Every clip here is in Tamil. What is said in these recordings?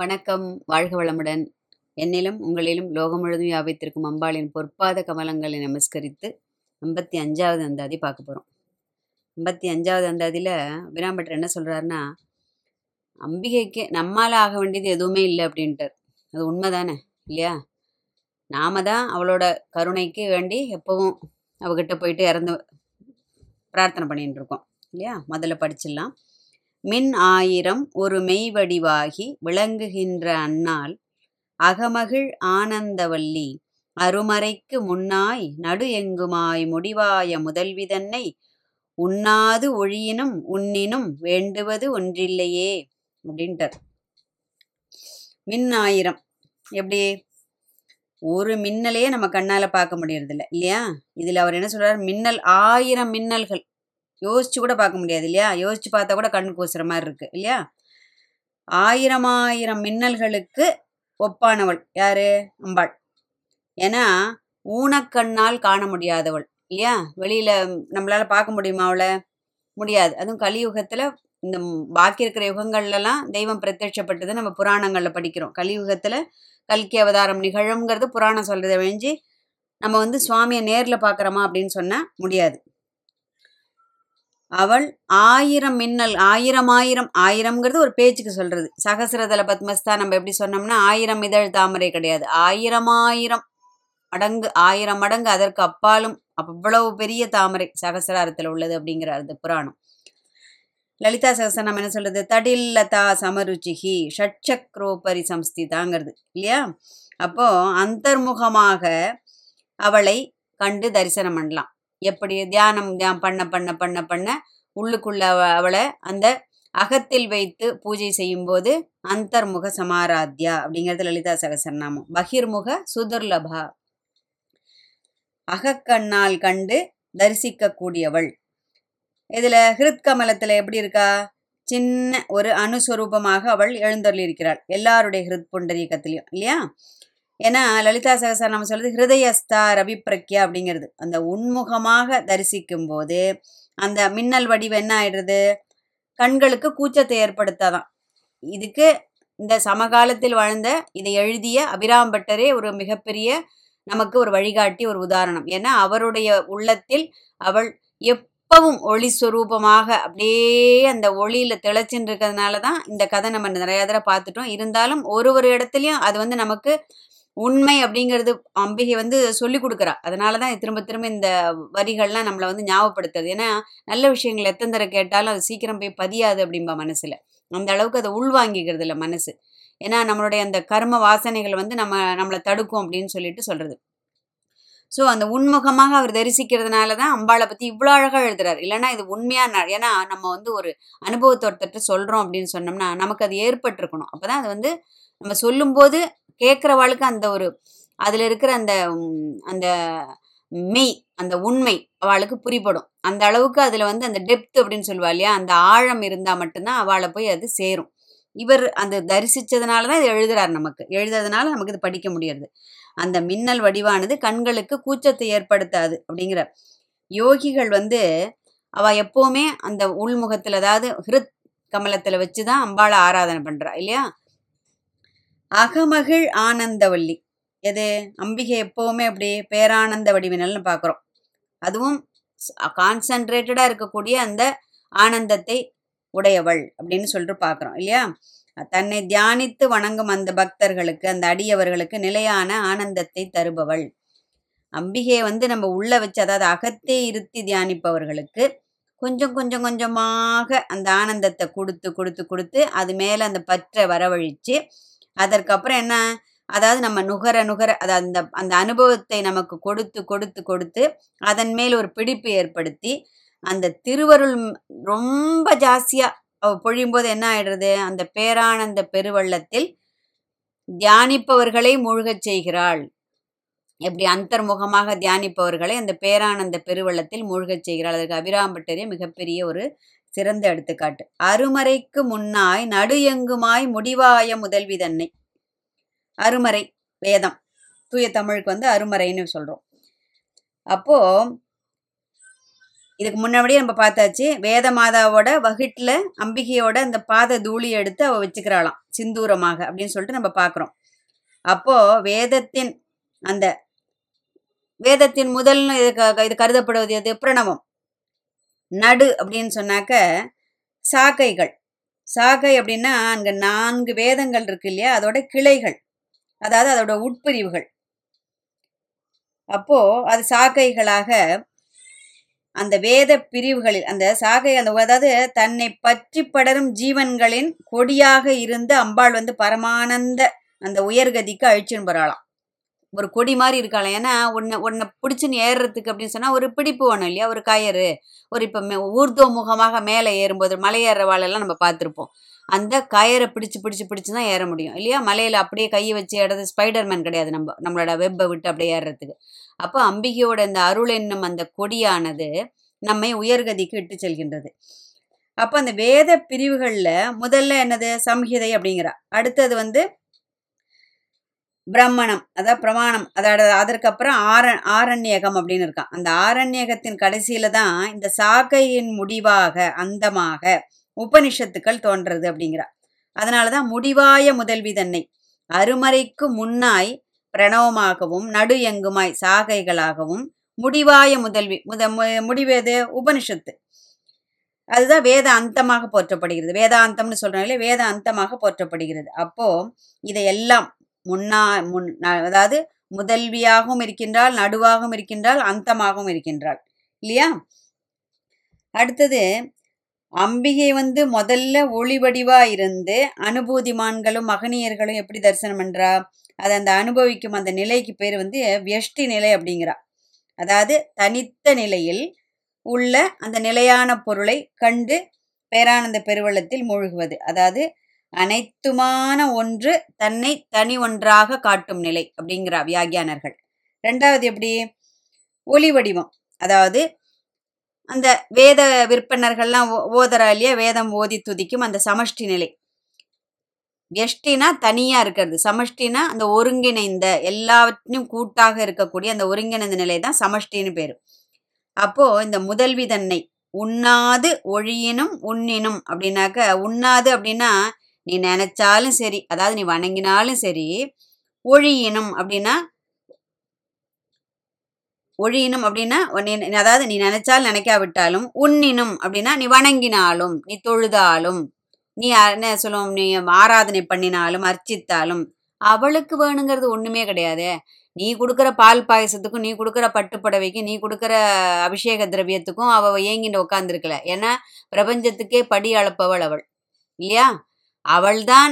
வணக்கம். வாழ்க வளமுடன். என்னிலும் உங்களிலும் லோகம் முழுதும் யாபித்திருக்கும் அம்பாளின் பொற்பாத கமலங்களை நமஸ்கரித்து 55வது அந்தாதி பார்க்க போகிறோம். 55வது அந்தாதியில் அபிராமி பட்டர் என்ன சொல்கிறாருன்னா, அம்பிகைக்கு நம்மால் ஆக வேண்டியது எதுவுமே இல்லை அப்படின்ட்டார். அது உண்மை தானே இல்லையா? நாம தான் அவளோட கருணைக்கு வேண்டி எப்பவும் அவகிட்ட போயிட்டு இறந்து பிரார்த்தனை பண்ணிகிட்டு இருக்கோம் இல்லையா? முதல்ல படிச்சிடலாம். மின் ஆயிரம் ஒரு மெய்வடிவாகி விளங்குகின்ற அன்னால் அகமகிழ் ஆனந்தவல்லி அருமறைக்கு முன்னாய் நடு எங்குமாய் முடிவாய முதல்விதன்னை உண்ணாது ஒழியினும் உண்ணினும் வேண்டுவது ஒன்றில்லையே அப்படின்ட்டார். மின் ஆயிரம் எப்படி? ஒரு மின்னலையே நம்ம கண்ணால் பார்க்க முடியறதில்ல இல்லையா? இதில் அவர் என்ன சொல்கிறார்? மின்னல், 1000 மின்னல்கள் யோசிச்சு கூட பார்க்க முடியாது இல்லையா? யோசிச்சு பார்த்தா கூட கண் கூசுற மாதிரி இருக்கு இல்லையா? 1000 மின்னல்களுக்கு ஒப்பானவள் யாரு? அம்பாள். ஏன்னா ஊனக்கண்ணால் காண முடியாதவள் இல்லையா? வெளியில நம்மளால பார்க்க முடியுமா அவளை? முடியாது. அதுவும் கலியுகத்துல இந்த பாக்கி இருக்கிற யுகங்கள்லாம் தெய்வம் பிரத்யட்சப்பட்டது நம்ம புராணங்கள்ல படிக்கிறோம். கலியுகத்துல கல்கி அவதாரம் நிகழும்ங்கிறது புராணம் சொல்றதை வேண்டி நம்ம சுவாமியை நேர்ல பாக்குறோமா அப்படின்னு சொன்னா முடியாது. அவள் 1000 மின்னல், 1000 ஆயிரம்ங்கிறது ஒரு பேச்சுக்கு சொல்றது. சகசிரதல பத்மஸ்தா நம்ம எப்படி சொன்னோம்னா 1000 இதழ் தாமரை கிடையாது, 1000 மடங்கு, 1000 மடங்கு அதற்கு அப்பாலும் அவ்வளவு பெரிய தாமரை சகசிராரத்தில் உள்ளது அப்படிங்கிறது புராணம். லலிதா சகசனம் என்ன சொல்றது? தடில் லதா சமருச்சிகி ஷட்சக்ரோபரி சம்ஸ்திதாங்கிறது இல்லையா? அப்போ அந்தர்முகமாக அவளை கண்டு தரிசனம் பண்ணலாம். எப்படி? தியானம் பண்ண பண்ண பண்ண பண்ண உள்ளுக்குள்ள அவளை அந்த அகத்தில் வைத்து பூஜை செய்யும் போது அந்தர்முக சமாராத்யா அப்படிங்கிறது லலிதா சகசரநாமம். பகிர்முக சுதுர்லபா, அகக்கண்ணால் கண்டு தரிசிக்க கூடியவள். இதுல ஹிருத்கமலத்துல எப்படி இருக்கா? சின்ன ஒரு அணுஸ்வரூபமாக அவள் எழுந்தொள்ளியிருக்கிறாள் எல்லாருடைய ஹிருத் புண்டரீகத்திலையும் இல்லையா? ஏன்னா லலிதா சகசரம் நம்ம சொல்றது ஹிருதயஸ்தா ரவி பிரக்யா அப்படிங்கிறது. அந்த உண்முகமாக தரிசிக்கும் போது அந்த மின்னல் வடிவு என்ன ஆயிடுறது? கண்களுக்கு கூச்சத்தை ஏற்படுத்தாதான். இதுக்கு இந்த சமகாலத்தில் வாழ்ந்த, இதை எழுதிய அபிராமி பட்டரே ஒரு மிகப்பெரிய நமக்கு ஒரு வழிகாட்டி, ஒரு உதாரணம். ஏன்னா அவருடைய உள்ளத்தில் அவள் எப்பவும் ஒளி ஸ்வரூபமாக அப்படியே அந்த ஒளியில திளைச்சின்னு இருக்கிறதுனால தான் இந்த கதை நம்ம நிறைய தடவை பார்த்துட்டோம். இருந்தாலும் ஒரு இடத்துலையும் அது நமக்கு உண்மை அப்படிங்கிறது அம்பிகை சொல்லி கொடுக்குறா. அதனாலதான் திரும்ப திரும்ப இந்த வரிகள்லாம் நம்மளை ஞாபகப்படுத்துறது. ஏன்னா நல்ல விஷயங்கள் எத்தனை தடவை கேட்டாலும் அது சீக்கிரம் போய் பதியாது அப்படிம்பா மனசுல. அந்த அளவுக்கு அதை உள்வாங்கிக்கிறது இல்லை மனசு. ஏன்னா நம்மளுடைய அந்த கர்ம வாசனைகள் நம்மளை தடுக்கும் அப்படின்னு சொல்லிட்டு சொல்றது. ஸோ அந்த உண்முகமாக அவர் தரிசிக்கிறதுனால தான் அம்பாளை பற்றி இவ்வளோ அழகாக எழுதுறாரு. இல்லைன்னா இது உண்மையான, ஏன்னா நம்ம ஒரு அனுபவத்தோர்த்தட்டு சொல்கிறோம் அப்படின்னு சொன்னோம்னா நமக்கு அது ஏற்பட்டிருக்கணும். அப்போ தான் அது நம்ம சொல்லும்போது கேட்குறவாளுக்கு அந்த ஒரு அதில் இருக்கிற அந்த அந்த மெய், அந்த உண்மை அவளுக்கு புரிப்படும். அந்த அளவுக்கு அதில் அந்த டெப்த் அப்படின்னு சொல்லுவா இல்லையா? அந்த ஆழம் இருந்தால் மட்டும்தான் அவளை போய் அது சேரும். இவர் அந்த தரிசித்ததுனால தான் இது எழுதுறாரு. நமக்கு எழுதுறதுனால நமக்கு இது படிக்க முடியறது. அந்த மின்னல் வடிவானது கண்களுக்கு கூச்சத்தை ஏற்படுத்தாது அப்படிங்கிற யோகிகள் அவள் எப்போவுமே அந்த உள்முகத்தில், அதாவது ஹிருத் கமலத்தில் வச்சு தான் அம்பாளை ஆராதனை பண்ணுறா இல்லையா? அகமகிழ் ஆனந்தவல்லி, எது அம்பிகை எப்போவுமே அப்படி பேரானந்த வடிவினல்னு பார்க்குறோம். அதுவும் கான்சன்ட்ரேட்டடாக இருக்கக்கூடிய அந்த ஆனந்தத்தை உடையவள் அப்படின்னு சொல்லிட்டு பார்க்குறோம் இல்லையா? தன்னை தியானித்து வணங்கும் அந்த பக்தர்களுக்கு, அந்த அடியவர்களுக்கு நிலையான ஆனந்தத்தை தருபவள் அம்பிகையை நம்ம உள்ள வச்சு, அதாவது அகத்தே இருத்தி தியானிப்பவர்களுக்கு கொஞ்சம் கொஞ்சம் கொஞ்சமாக அந்த ஆனந்தத்தை கொடுத்து கொடுத்து கொடுத்து அது மேலே அந்த பற்றை வரவழித்து அதற்கப்புறம் என்ன, அதாவது நம்ம நுகர அது அந்த அந்த அனுபவத்தை நமக்கு கொடுத்து கொடுத்து கொடுத்து அதன் மேல் ஒரு பிடிப்பு ஏற்படுத்தி அந்த திருவருள் ரொம்ப ஜாஸ்தியாக அவள் பொழியும்போது என்ன ஆயிடுறது? அந்த பேரானந்த பெருவள்ளத்தில் தியானிப்பவர்களை மூழ்கச் செய்கிறாள். எப்படி? அந்தர்முகமாக தியானிப்பவர்களை அந்த பேரானந்த பெருவள்ளத்தில் மூழ்கச் செய்கிறாள். அதற்கு அபிராமி பட்டரே மிகப்பெரிய ஒரு சிறந்த எடுத்துக்காட்டு. அருமறைக்கு முன்னாய் நடு எங்குமாய் முடிவாய முதல்வி தன்னை. அருமறை வேதம், தூய தமிழுக்கு அருமறைன்னு சொல்றோம். அப்போ இதுக்கு முன்னாடியே நம்ம பார்த்தாச்சு, வேத மாதாவோட வகிட்டில் அம்பிகையோட அந்த பாத தூளியை எடுத்து அவள் வச்சுக்கிறாளாம் சிந்தூரமாக அப்படின்னு சொல்லிட்டு நம்ம பார்க்குறோம். அப்போது வேதத்தின் முதல்னு இது கருதப்படுவது எது? பிரணவம். நடு அப்படின்னு சொன்னாக்க சாக்கைகள். சாகை அப்படின்னா அங்கே 4 வேதங்கள் இருக்கு இல்லையா, அதோட கிளைகள், அதாவது அதோட உட்பிரிவுகள். அப்போது அது சாக்கைகளாக அந்த வேத பிரிவுகளில் அந்த சாகை அதாவது தன்னை பற்றி படரும் ஜீவன்களின் கொடியாக இருந்து அம்பாள் பரமானந்த அந்த உயர்கதிக்கு அழிச்சுன்னு போகிறாளாம். ஒரு கொடி மாதிரி இருக்காளாம். ஏன்னா உன்னை பிடிச்சின்னு ஏறுறதுக்கு அப்படின்னு சொன்னால் ஒரு பிடிப்பு ஒன்று இல்லையா, ஒரு கயிறு, ஒரு இப்போ ஊர்துவ முகமாக மேலே ஏறும்போது மலையேற வாழெல்லாம் நம்ம பார்த்துருப்போம். அந்த கயிறை பிடிச்சு தான் ஏற முடியும் இல்லையா மலையில். அப்படியே கையை வச்சு ஏறது ஸ்பைடர்மேன் கிடையாது, நம்மளோட வெப்பை விட்டு அப்படியே ஏறுறதுக்கு. அப்போ அம்பிகையோட இந்த அருள் என்னும் அந்த கொடியானது நம்மை உயர்கதிக்கு இட்டு செல்கின்றது. அப்போ அந்த வேத பிரிவுகளில் முதல்ல என்னது? சம்ஹிதை அப்படிங்கிறா. அடுத்தது பிரம்மணம், அதாவது பிரமாணம், அதாவது அதற்கப்புறம் ஆரண்யகம் அப்படின்னு இருக்கான். அந்த ஆரண்யகத்தின் கடைசியில் தான் இந்த சாக்கையின் முடிவாக அந்தமாக உபனிஷத்துக்கள் தோன்றது அப்படிங்கிறா. அதனால தான் முடிவாய முதல்வி தன்னை அருமறைக்கு முன்னாய் பிரணவமாகவும் நடு எங்குமாய் சாகைகளாகவும் முடிவாய முதல்வி முடிவேது உபனிஷத்து, அதுதான் வேத அந்தமாக போற்றப்படுகிறது. வேதாந்தம்னு சொல்கிறாங்களே, வேத அந்தமாக போற்றப்படுகிறது. அப்போது இதையெல்லாம் அதாவது முதல்வியாகவும் இருக்கின்றாள், நடுவாகவும் இருக்கின்றாள், அந்தமாகவும் இருக்கின்றாள் இல்லையா. அடுத்தது அம்பிகை முதல்ல ஒளி வடிவா இருந்து அனுபூதிமான்களும் மகனியர்களும் எப்படி தரிசனம் பண்றா, அதை அந்த அனுபவிக்கும் அந்த நிலைக்கு பேர் வியஷ்டி நிலை அப்படிங்கிறா. அதாவது தனித்த நிலையில் உள்ள அந்த நிலையான பொருளை கண்டு பேரானந்த பெருவெள்ளத்தில் மூழ்குவது, அதாவது அனைத்துமான ஒன்று தன்னை தனி ஒன்றாக காட்டும் நிலை அப்படிங்கிறா வியாகியானர்கள். ரெண்டாவது எப்படி? ஒளி வடிவம், அதாவது அந்த வேத விற்பனர்கள்லாம் ஓதராலியா வேதம் ஓதி துதிக்கும் அந்த சமஷ்டி நிலை. வியஷ்டினா தனியா இருக்கிறது, சமஷ்டினா அந்த ஒருங்கிணைந்த எல்லாவற்றிலும் கூட்டாக இருக்கக்கூடிய அந்த ஒருங்கிணைந்த நிலை தான் சமஷ்டின்னு பேரு. அப்போ இந்த முதல்வி தன்னை உண்ணாது ஒழியினும் உண்ணினும் அப்படின்னாக்க, உண்ணாது அப்படின்னா நீ நினைச்சாலும் சரி, அதாவது நீ வணங்கினாலும் சரி, ஒழியினும் அப்படின்னா அதாவது நீ நினைச்சாலும் நினைக்காவிட்டாலும், உண்ணினும் அப்படின்னா நீ வணங்கினாலும், நீ தொழுதாலும், நீ என்ன சொல்லுவோம், நீ ஆராதனை பண்ணினாலும் அர்ச்சித்தாலும் அவளுக்கு வேணுங்கிறது ஒன்றுமே கிடையாது. நீ கொடுக்குற பால் பாயசத்துக்கும் நீ கொடுக்குற பட்டுப்புடவைக்கும் நீ கொடுக்குற அபிஷேக திரவியத்துக்கும் அவள் ஏங்கிட்டு உட்காந்துருக்கல. ஏன்னா பிரபஞ்சத்துக்கே படி அளப்பவள் அவள் இல்லையா. அவள்தான்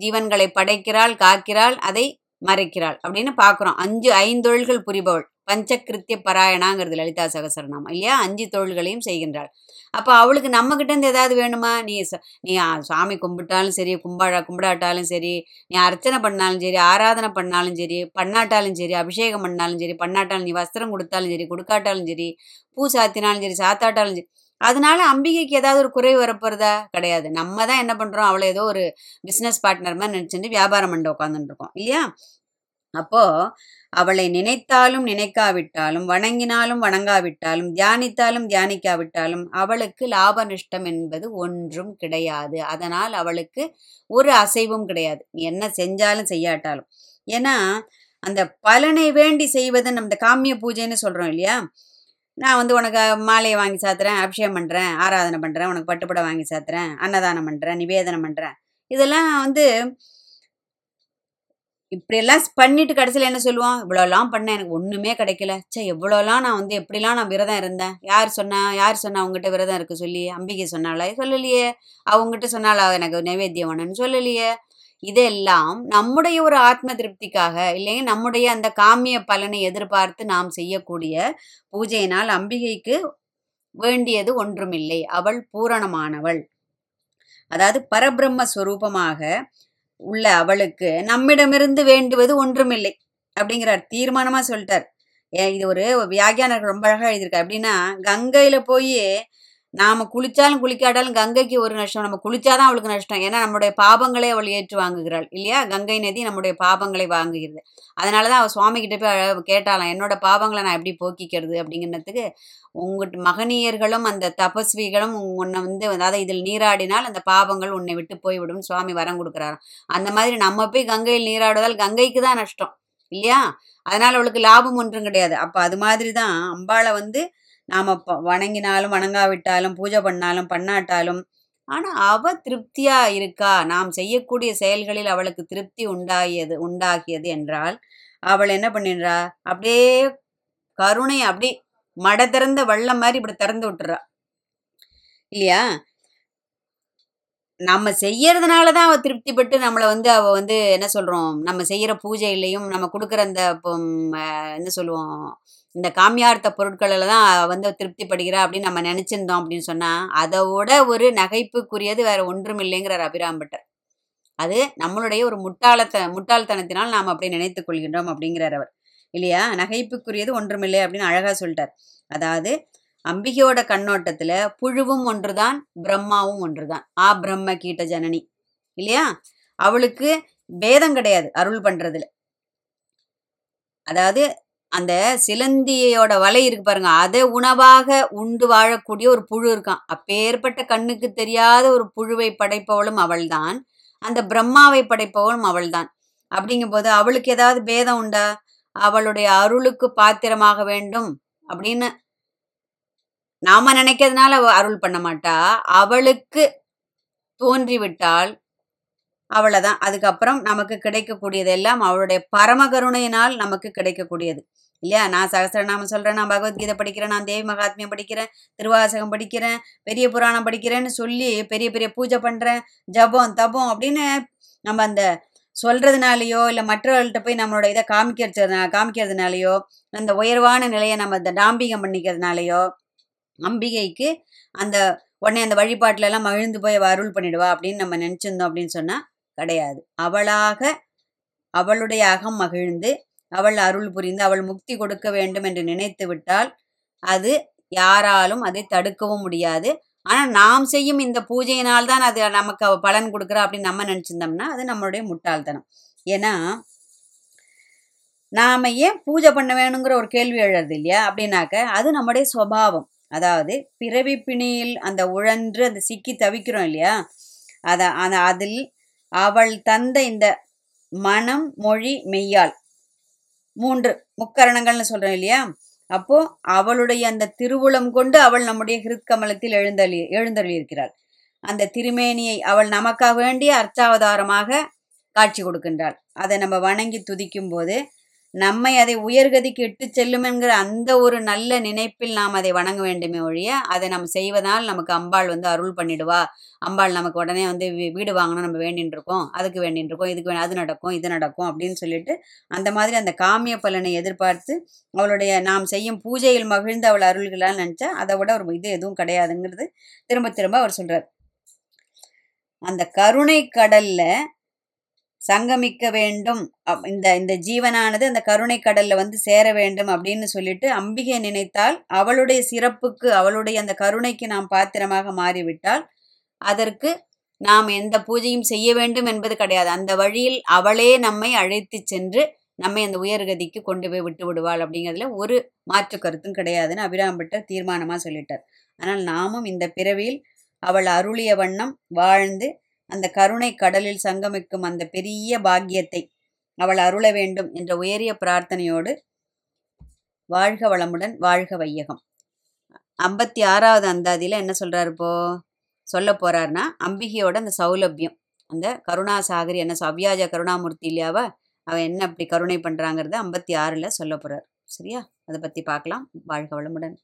ஜீவன்களை படைக்கிறாள், காக்கிறாள், அதை மறைக்கிறாள் அப்படின்னு பார்க்குறோம். 5 ஐந்தொழில்கள் புரிபவள், பஞ்சகிருத்திய பராயணாங்கிறது லலிதா சகசரநாமம் இல்லையா. 5 தொழில்களையும் செய்கின்றாள். அப்போ அவளுக்கு நம்மகிட்ட இருந்து ஏதாவது வேணுமா? நீ சாமி கும்பிட்டாலும் சரி, கும்பிடாட்டாலும் சரி, நீ அர்ச்சனை பண்ணாலும் சரி, ஆராதனை பண்ணாலும் சரி, பண்ணாட்டாலும் சரி, அபிஷேகம் பண்ணாலும் சரி, பண்ணாட்டாலும், நீ வஸ்திரம் கொடுத்தாலும் சரி, கொடுக்காட்டாலும் சரி, பூ சாத்தினாலும் சரி, சாத்தாட்டாலும் சரி, அதனால அம்பிகைக்கு ஏதாவது ஒரு குறை வரப்போகிறதா? கிடையாது. நம்ம தான் என்ன பண்ணுறோம், அவளை ஏதோ ஒரு பிஸ்னஸ் பார்ட்னர் மாதிரி நினச்சிட்டு வியாபாரம் பண்ண உட்காந்துட்டுருக்கோம் இல்லையா. அப்போது அவளை நினைத்தாலும் நினைக்காவிட்டாலும், வணங்கினாலும் வணங்காவிட்டாலும், தியானித்தாலும் தியானிக்காவிட்டாலும் அவளுக்கு லாப நஷ்டம் என்பது ஒன்றும் கிடையாது. அதனால் அவளுக்கு ஒரு அசைவும் கிடையாது, என்ன செஞ்சாலும் செய்யாட்டாலும். ஏன்னா அந்த பலனை வேண்டி செய்வது நம்ம இந்த காமிய பூஜைன்னு சொல்கிறோம் இல்லையா. நான் உனக்கு மாலையை வாங்கி சாத்துறேன், அபிஷேகம் பண்ணுறேன், ஆராதனை பண்ணுறேன், உனக்கு பட்டுப்படை வாங்கி சாத்துறேன், அன்னதானம் பண்ணுறேன், நிவேதனம் பண்ணுறேன், இதெல்லாம் இப்படியெல்லாம் பண்ணிட்டு கடைசியில் என்ன சொல்லுவோம், இவ்வளோலாம் பண்ண எனக்கு ஒன்றுமே கிடைக்கல, சே எவ்வளோலாம் நான் எப்படிலாம் நான் விரதம் இருந்தேன். யார் சொன்னா அவங்ககிட்ட விரதம் இருக்க சொல்லி? அம்பிகை சொன்னாலா? சொல்லலையே. அவங்ககிட்ட சொன்னாலா எனக்கு நைவேத்தியம் வேணும்னு? சொல்லலையே. இதெல்லாம் நம்முடைய ஒரு ஆத்ம திருப்திக்காக இல்லைங்க, நம்முடைய அந்த காமிய பலனை எதிர்பார்த்து நாம் செய்யக்கூடிய பூஜையினால் அம்பிகைக்கு வேண்டியது ஒன்றுமில்லை. அவள் பூரணமானவள், அதாவது பரபிரம்ம ஸ்வரூபமாக உள்ள அவளுக்கு நம்மிடமிருந்து வேண்டுவது ஒன்றுமில்லை அப்படிங்கிறார். தீர்மானமாக சொல்லிட்டார். இது ஒரு வியாகியானர்கள் ரொம்ப அழகாக எழுதியிருக்கார். அப்படின்னா கங்கையில் போய் நாம் குளித்தாலும் குளிக்காட்டாலும் கங்கைக்கு ஒரு நஷ்டம், நம்ம குளித்தாதான் அவளுக்கு நஷ்டம். ஏன்னா நம்முடைய பாபங்களை அவள் ஏற்று வாங்குகிறாள் இல்லையா? கங்கை நதி நம்முடைய பாபங்களை வாங்குகிறது. அதனால தான் அவள் சுவாமிகிட்ட போய் கேட்டாலாம், என்னோட பாபங்களை நான் எப்படி போக்கிக்கிறது அப்படிங்கிறதுக்கு உங்கள்கிட்ட மகனியர்களும் அந்த தபஸ்விகளும் உன்னை வந்து அதாவது இதில் நீராடினால் அந்த பாபங்கள் உன்னை விட்டு போய்விடும் சுவாமி வரம் கொடுக்குறாராம். அந்த மாதிரி நம்ம போய் கங்கையில் நீராடுவதால் கங்கைக்கு தான் நஷ்டம் இல்லையா? அதனால் அவளுக்கு லாபம் ஒன்றும் கிடையாது. அப்போ அது மாதிரி தான் அம்பாளை வந்து நாம் வணங்கினாலும் வணங்காவிட்டாலும் பூஜை பண்ணாலும் பண்ணாட்டாலும் ஆனால் அவள் திருப்தியாக இருக்கா, நாம் செய்யக்கூடிய செயல்களில் அவளுக்கு திருப்தி உண்டாகியது என்றால் அவள் என்ன பண்ணிடுறா, அப்படியே கருணை அப்படி மட திறந்த வள்ளம் மாதிரி இப்படி திறந்து விட்டுறா இல்லையா? நம்ம செய்யறதுனால தான் அவள் திருப்திப்பட்டு நம்மளை வந்து அவள் வந்து என்ன சொல்கிறோம், நம்ம செய்கிற பூஜையிலையும் நம்ம கொடுக்குற அந்த என்ன சொல்லுவோம் இந்த காமியார்த்த பொருட்களில் தான் வந்து திருப்திப்படுகிறா அப்படின்னு நம்ம நினச்சிருந்தோம் அப்படின்னு சொன்னால் அதோட ஒரு நகைப்புக்குரியது வேறு ஒன்றும் இல்லைங்கிறார் அபிராமி பட்டர். அது நம்மளுடைய ஒரு முட்டாள்தனத்தினால் நாம் அப்படி நினைத்து கொள்கின்றோம் அப்படிங்கிறார் அவர் இல்லையா? நகைப்புக்குரியது ஒன்றும் இல்லை அப்படின்னு அழகாக சொல்லிட்டார். அதாவது அம்பிகையோட கண்ணோட்டத்தில் புழுவும் ஒன்று தான், பிரம்மாவும் ஒன்று தான். ஆ பிரம்ம கீட்ட ஜனனி இல்லையா? அவளுக்கு பேதம் கிடையாது அருள் பண்ணுறதுல. அதாவது அந்த சிலந்தியோட வலை இருக்கு பாருங்க, அதை உணவாக உண்டு வாழக்கூடிய ஒரு புழு இருக்கான். அப்பேற்பட்ட கண்ணுக்கு தெரியாத ஒரு புழுவை படைப்பவளும் அவள்தான், அந்த பிரம்மாவை படைப்பவளும் அவள்தான். அப்படிங்கும் போது அவளுக்கு ஏதாவது பேதம் உண்டா? அவளுடைய அருளுக்கு பாத்திரமாக வேண்டும் அப்படின்னு நாம நினைக்கிறதுனால அவள் அருள் பண்ண மாட்டா. அவளுக்கு தோன்றிவிட்டால் அவளைதான். அதுக்கப்புறம் நமக்கு கிடைக்கக்கூடியது எல்லாம் அவளுடைய பரமகருணையினால் நமக்கு கிடைக்கக்கூடியது இல்லையா? நான் சகஸ்ரநாமம் சொல்கிறேன், நான் பகவத்கீதை படிக்கிறேன், நான் தேவி மகாத்மியம் படிக்கிறேன், திருவாசகம் படிக்கிறேன், பெரிய புராணம் படிக்கிறேன்னு சொல்லி பெரிய பெரிய பூஜை பண்ணுறேன், ஜபம் தபம் அப்படின்னு நம்ம அந்த சொல்கிறதுனாலையோ இல்லை மற்றவர்கள்ட்ட போய் நம்மளோட இதை காமிக்கிறதுனாலையோ அந்த உயர்வான நிலையை நம்ம இந்த டாம்பிகம் பண்ணிக்கிறதுனாலையோ அம்பிகைக்கு அந்த உடனே அந்த வழிபாட்டிலெல்லாம் மகிழ்ந்து போய் அருள் பண்ணிடுவா அப்படின்னு நம்ம நினச்சிருந்தோம் அப்படின்னு சொன்னால் கிடையாது. அவளுடைய அகம் மகிழ்ந்து அவள் அருள் புரிந்து அவள் முக்தி கொடுக்க வேண்டும் என்று நினைத்து விட்டால் அது யாராலும் அதை தடுக்கவும் முடியாது. ஆனால் நாம் செய்யும் இந்த பூஜையினால்தான் அது நமக்கு அவள் பலன் கொடுக்குறா அப்படின்னு நம்ம நினச்சிருந்தோம்னா அது நம்மளுடைய முட்டாள்தனம். ஏன்னா நாம் ஏன் பூஜை பண்ண வேணுங்கிற ஒரு கேள்வி எழுறது இல்லையா? அப்படின்னாக்க அது நம்முடைய சுபாவம். அதாவது பிறவி பிணியில் அந்த உழன்று அந்த சிக்கி தவிக்கிறோம் இல்லையா? அதில் அவள் தந்த இந்த மனம் மொழி மெய்யால் மூன்று முக்கரணங்கள்னு சொல்கிறோம் இல்லையா? அப்போது அவளுடைய அந்த திருவுளம் கொண்டு அவள் நம்முடைய ஹிருத்கமலத்தில் எழுந்தருளியிருக்கிறாள். அந்த திருமேனியை அவள் நமக்காக வேண்டிய அர்ச்சாவதாரமாக காட்சி கொடுக்கின்றாள். அதை நம்ம வணங்கி துதிக்கும் போது நம்மை அதை உயர்கதிக்கு இட்டு செல்லும் என்கிற அந்த ஒரு நல்ல நினைப்பில் நாம் அதை வணங்க வேண்டுமே ஒழிய அதை நம்ம செய்வதால் நமக்கு அம்பாள் வந்து அருள் பண்ணிடுவா, அம்பாள் நமக்கு உடனே வந்து வீடு வாங்கணும் நம்ம வேண்டின்றிருக்கோம், அதுக்கு வேண்டின்றிருக்கோம், இதுக்கு வேணும், அது நடக்கும் இது நடக்கும் அப்படின்னு சொல்லிட்டு அந்த மாதிரி அந்த காமிய பலனை எதிர்பார்த்து அவளுடைய நாம் செய்யும் பூஜையில் மகிழ்ந்து அவள் அருள்களான்னு நினச்சா அதை விட ஒரு இது எதுவும் கிடையாதுங்கிறது திரும்ப திரும்ப அவர் சொல்கிறார். அந்த கருணை கடலில் சங்கமிக்க வேண்டும், இந்த ஜீவனானது அந்த கருணை கடலில் வந்து சேர வேண்டும் அப்படின்னு சொல்லிட்டு அம்பிகை நினைத்தால் அவளுடைய சிறப்புக்கு அவளுடைய அந்த கருணைக்கு நாம் பாத்திரமாக மாறிவிட்டால் அதற்கு நாம் எந்த பூஜையும் செய்ய வேண்டும் என்பது கிடையாது. அந்த வழியில் அவளே நம்மை அழைத்து சென்று நம்மை அந்த உயர்கதிக்கு கொண்டு போய் விட்டு விடுவாள் அப்படிங்கிறதுல ஒரு மாற்று கருத்தும் கிடையாதுன்னு அபிராமி பட்டர் தீர்மானமாக சொல்லிட்டார். ஆனால் நாமும் இந்த பிறவியில் அவள் அருளிய வண்ணம் வாழ்ந்து அந்த கருணை கடலில் சங்கமிக்கும் அந்த பெரிய பாக்கியத்தை அவள் அருள வேண்டும் என்ற உயரிய பிரார்த்தனையோடு வாழ்க வளமுடன் வாழ்க வையகம். 56வது அந்தாதியில் என்ன சொல்கிறார் சொல்ல போகிறாருன்னா அம்பிகையோட அந்த சௌலபியம், அந்த கருணாசாகரி என்ன அவ்யாஜ கருணாமூர்த்தி இல்லையாவா, அவள் என்ன அப்படி கருணை பண்ணுறாங்கிறத 56ல் சொல்ல போகிறார். சரியா? அதை பற்றி பார்க்கலாம். வாழ்க வளமுடன்.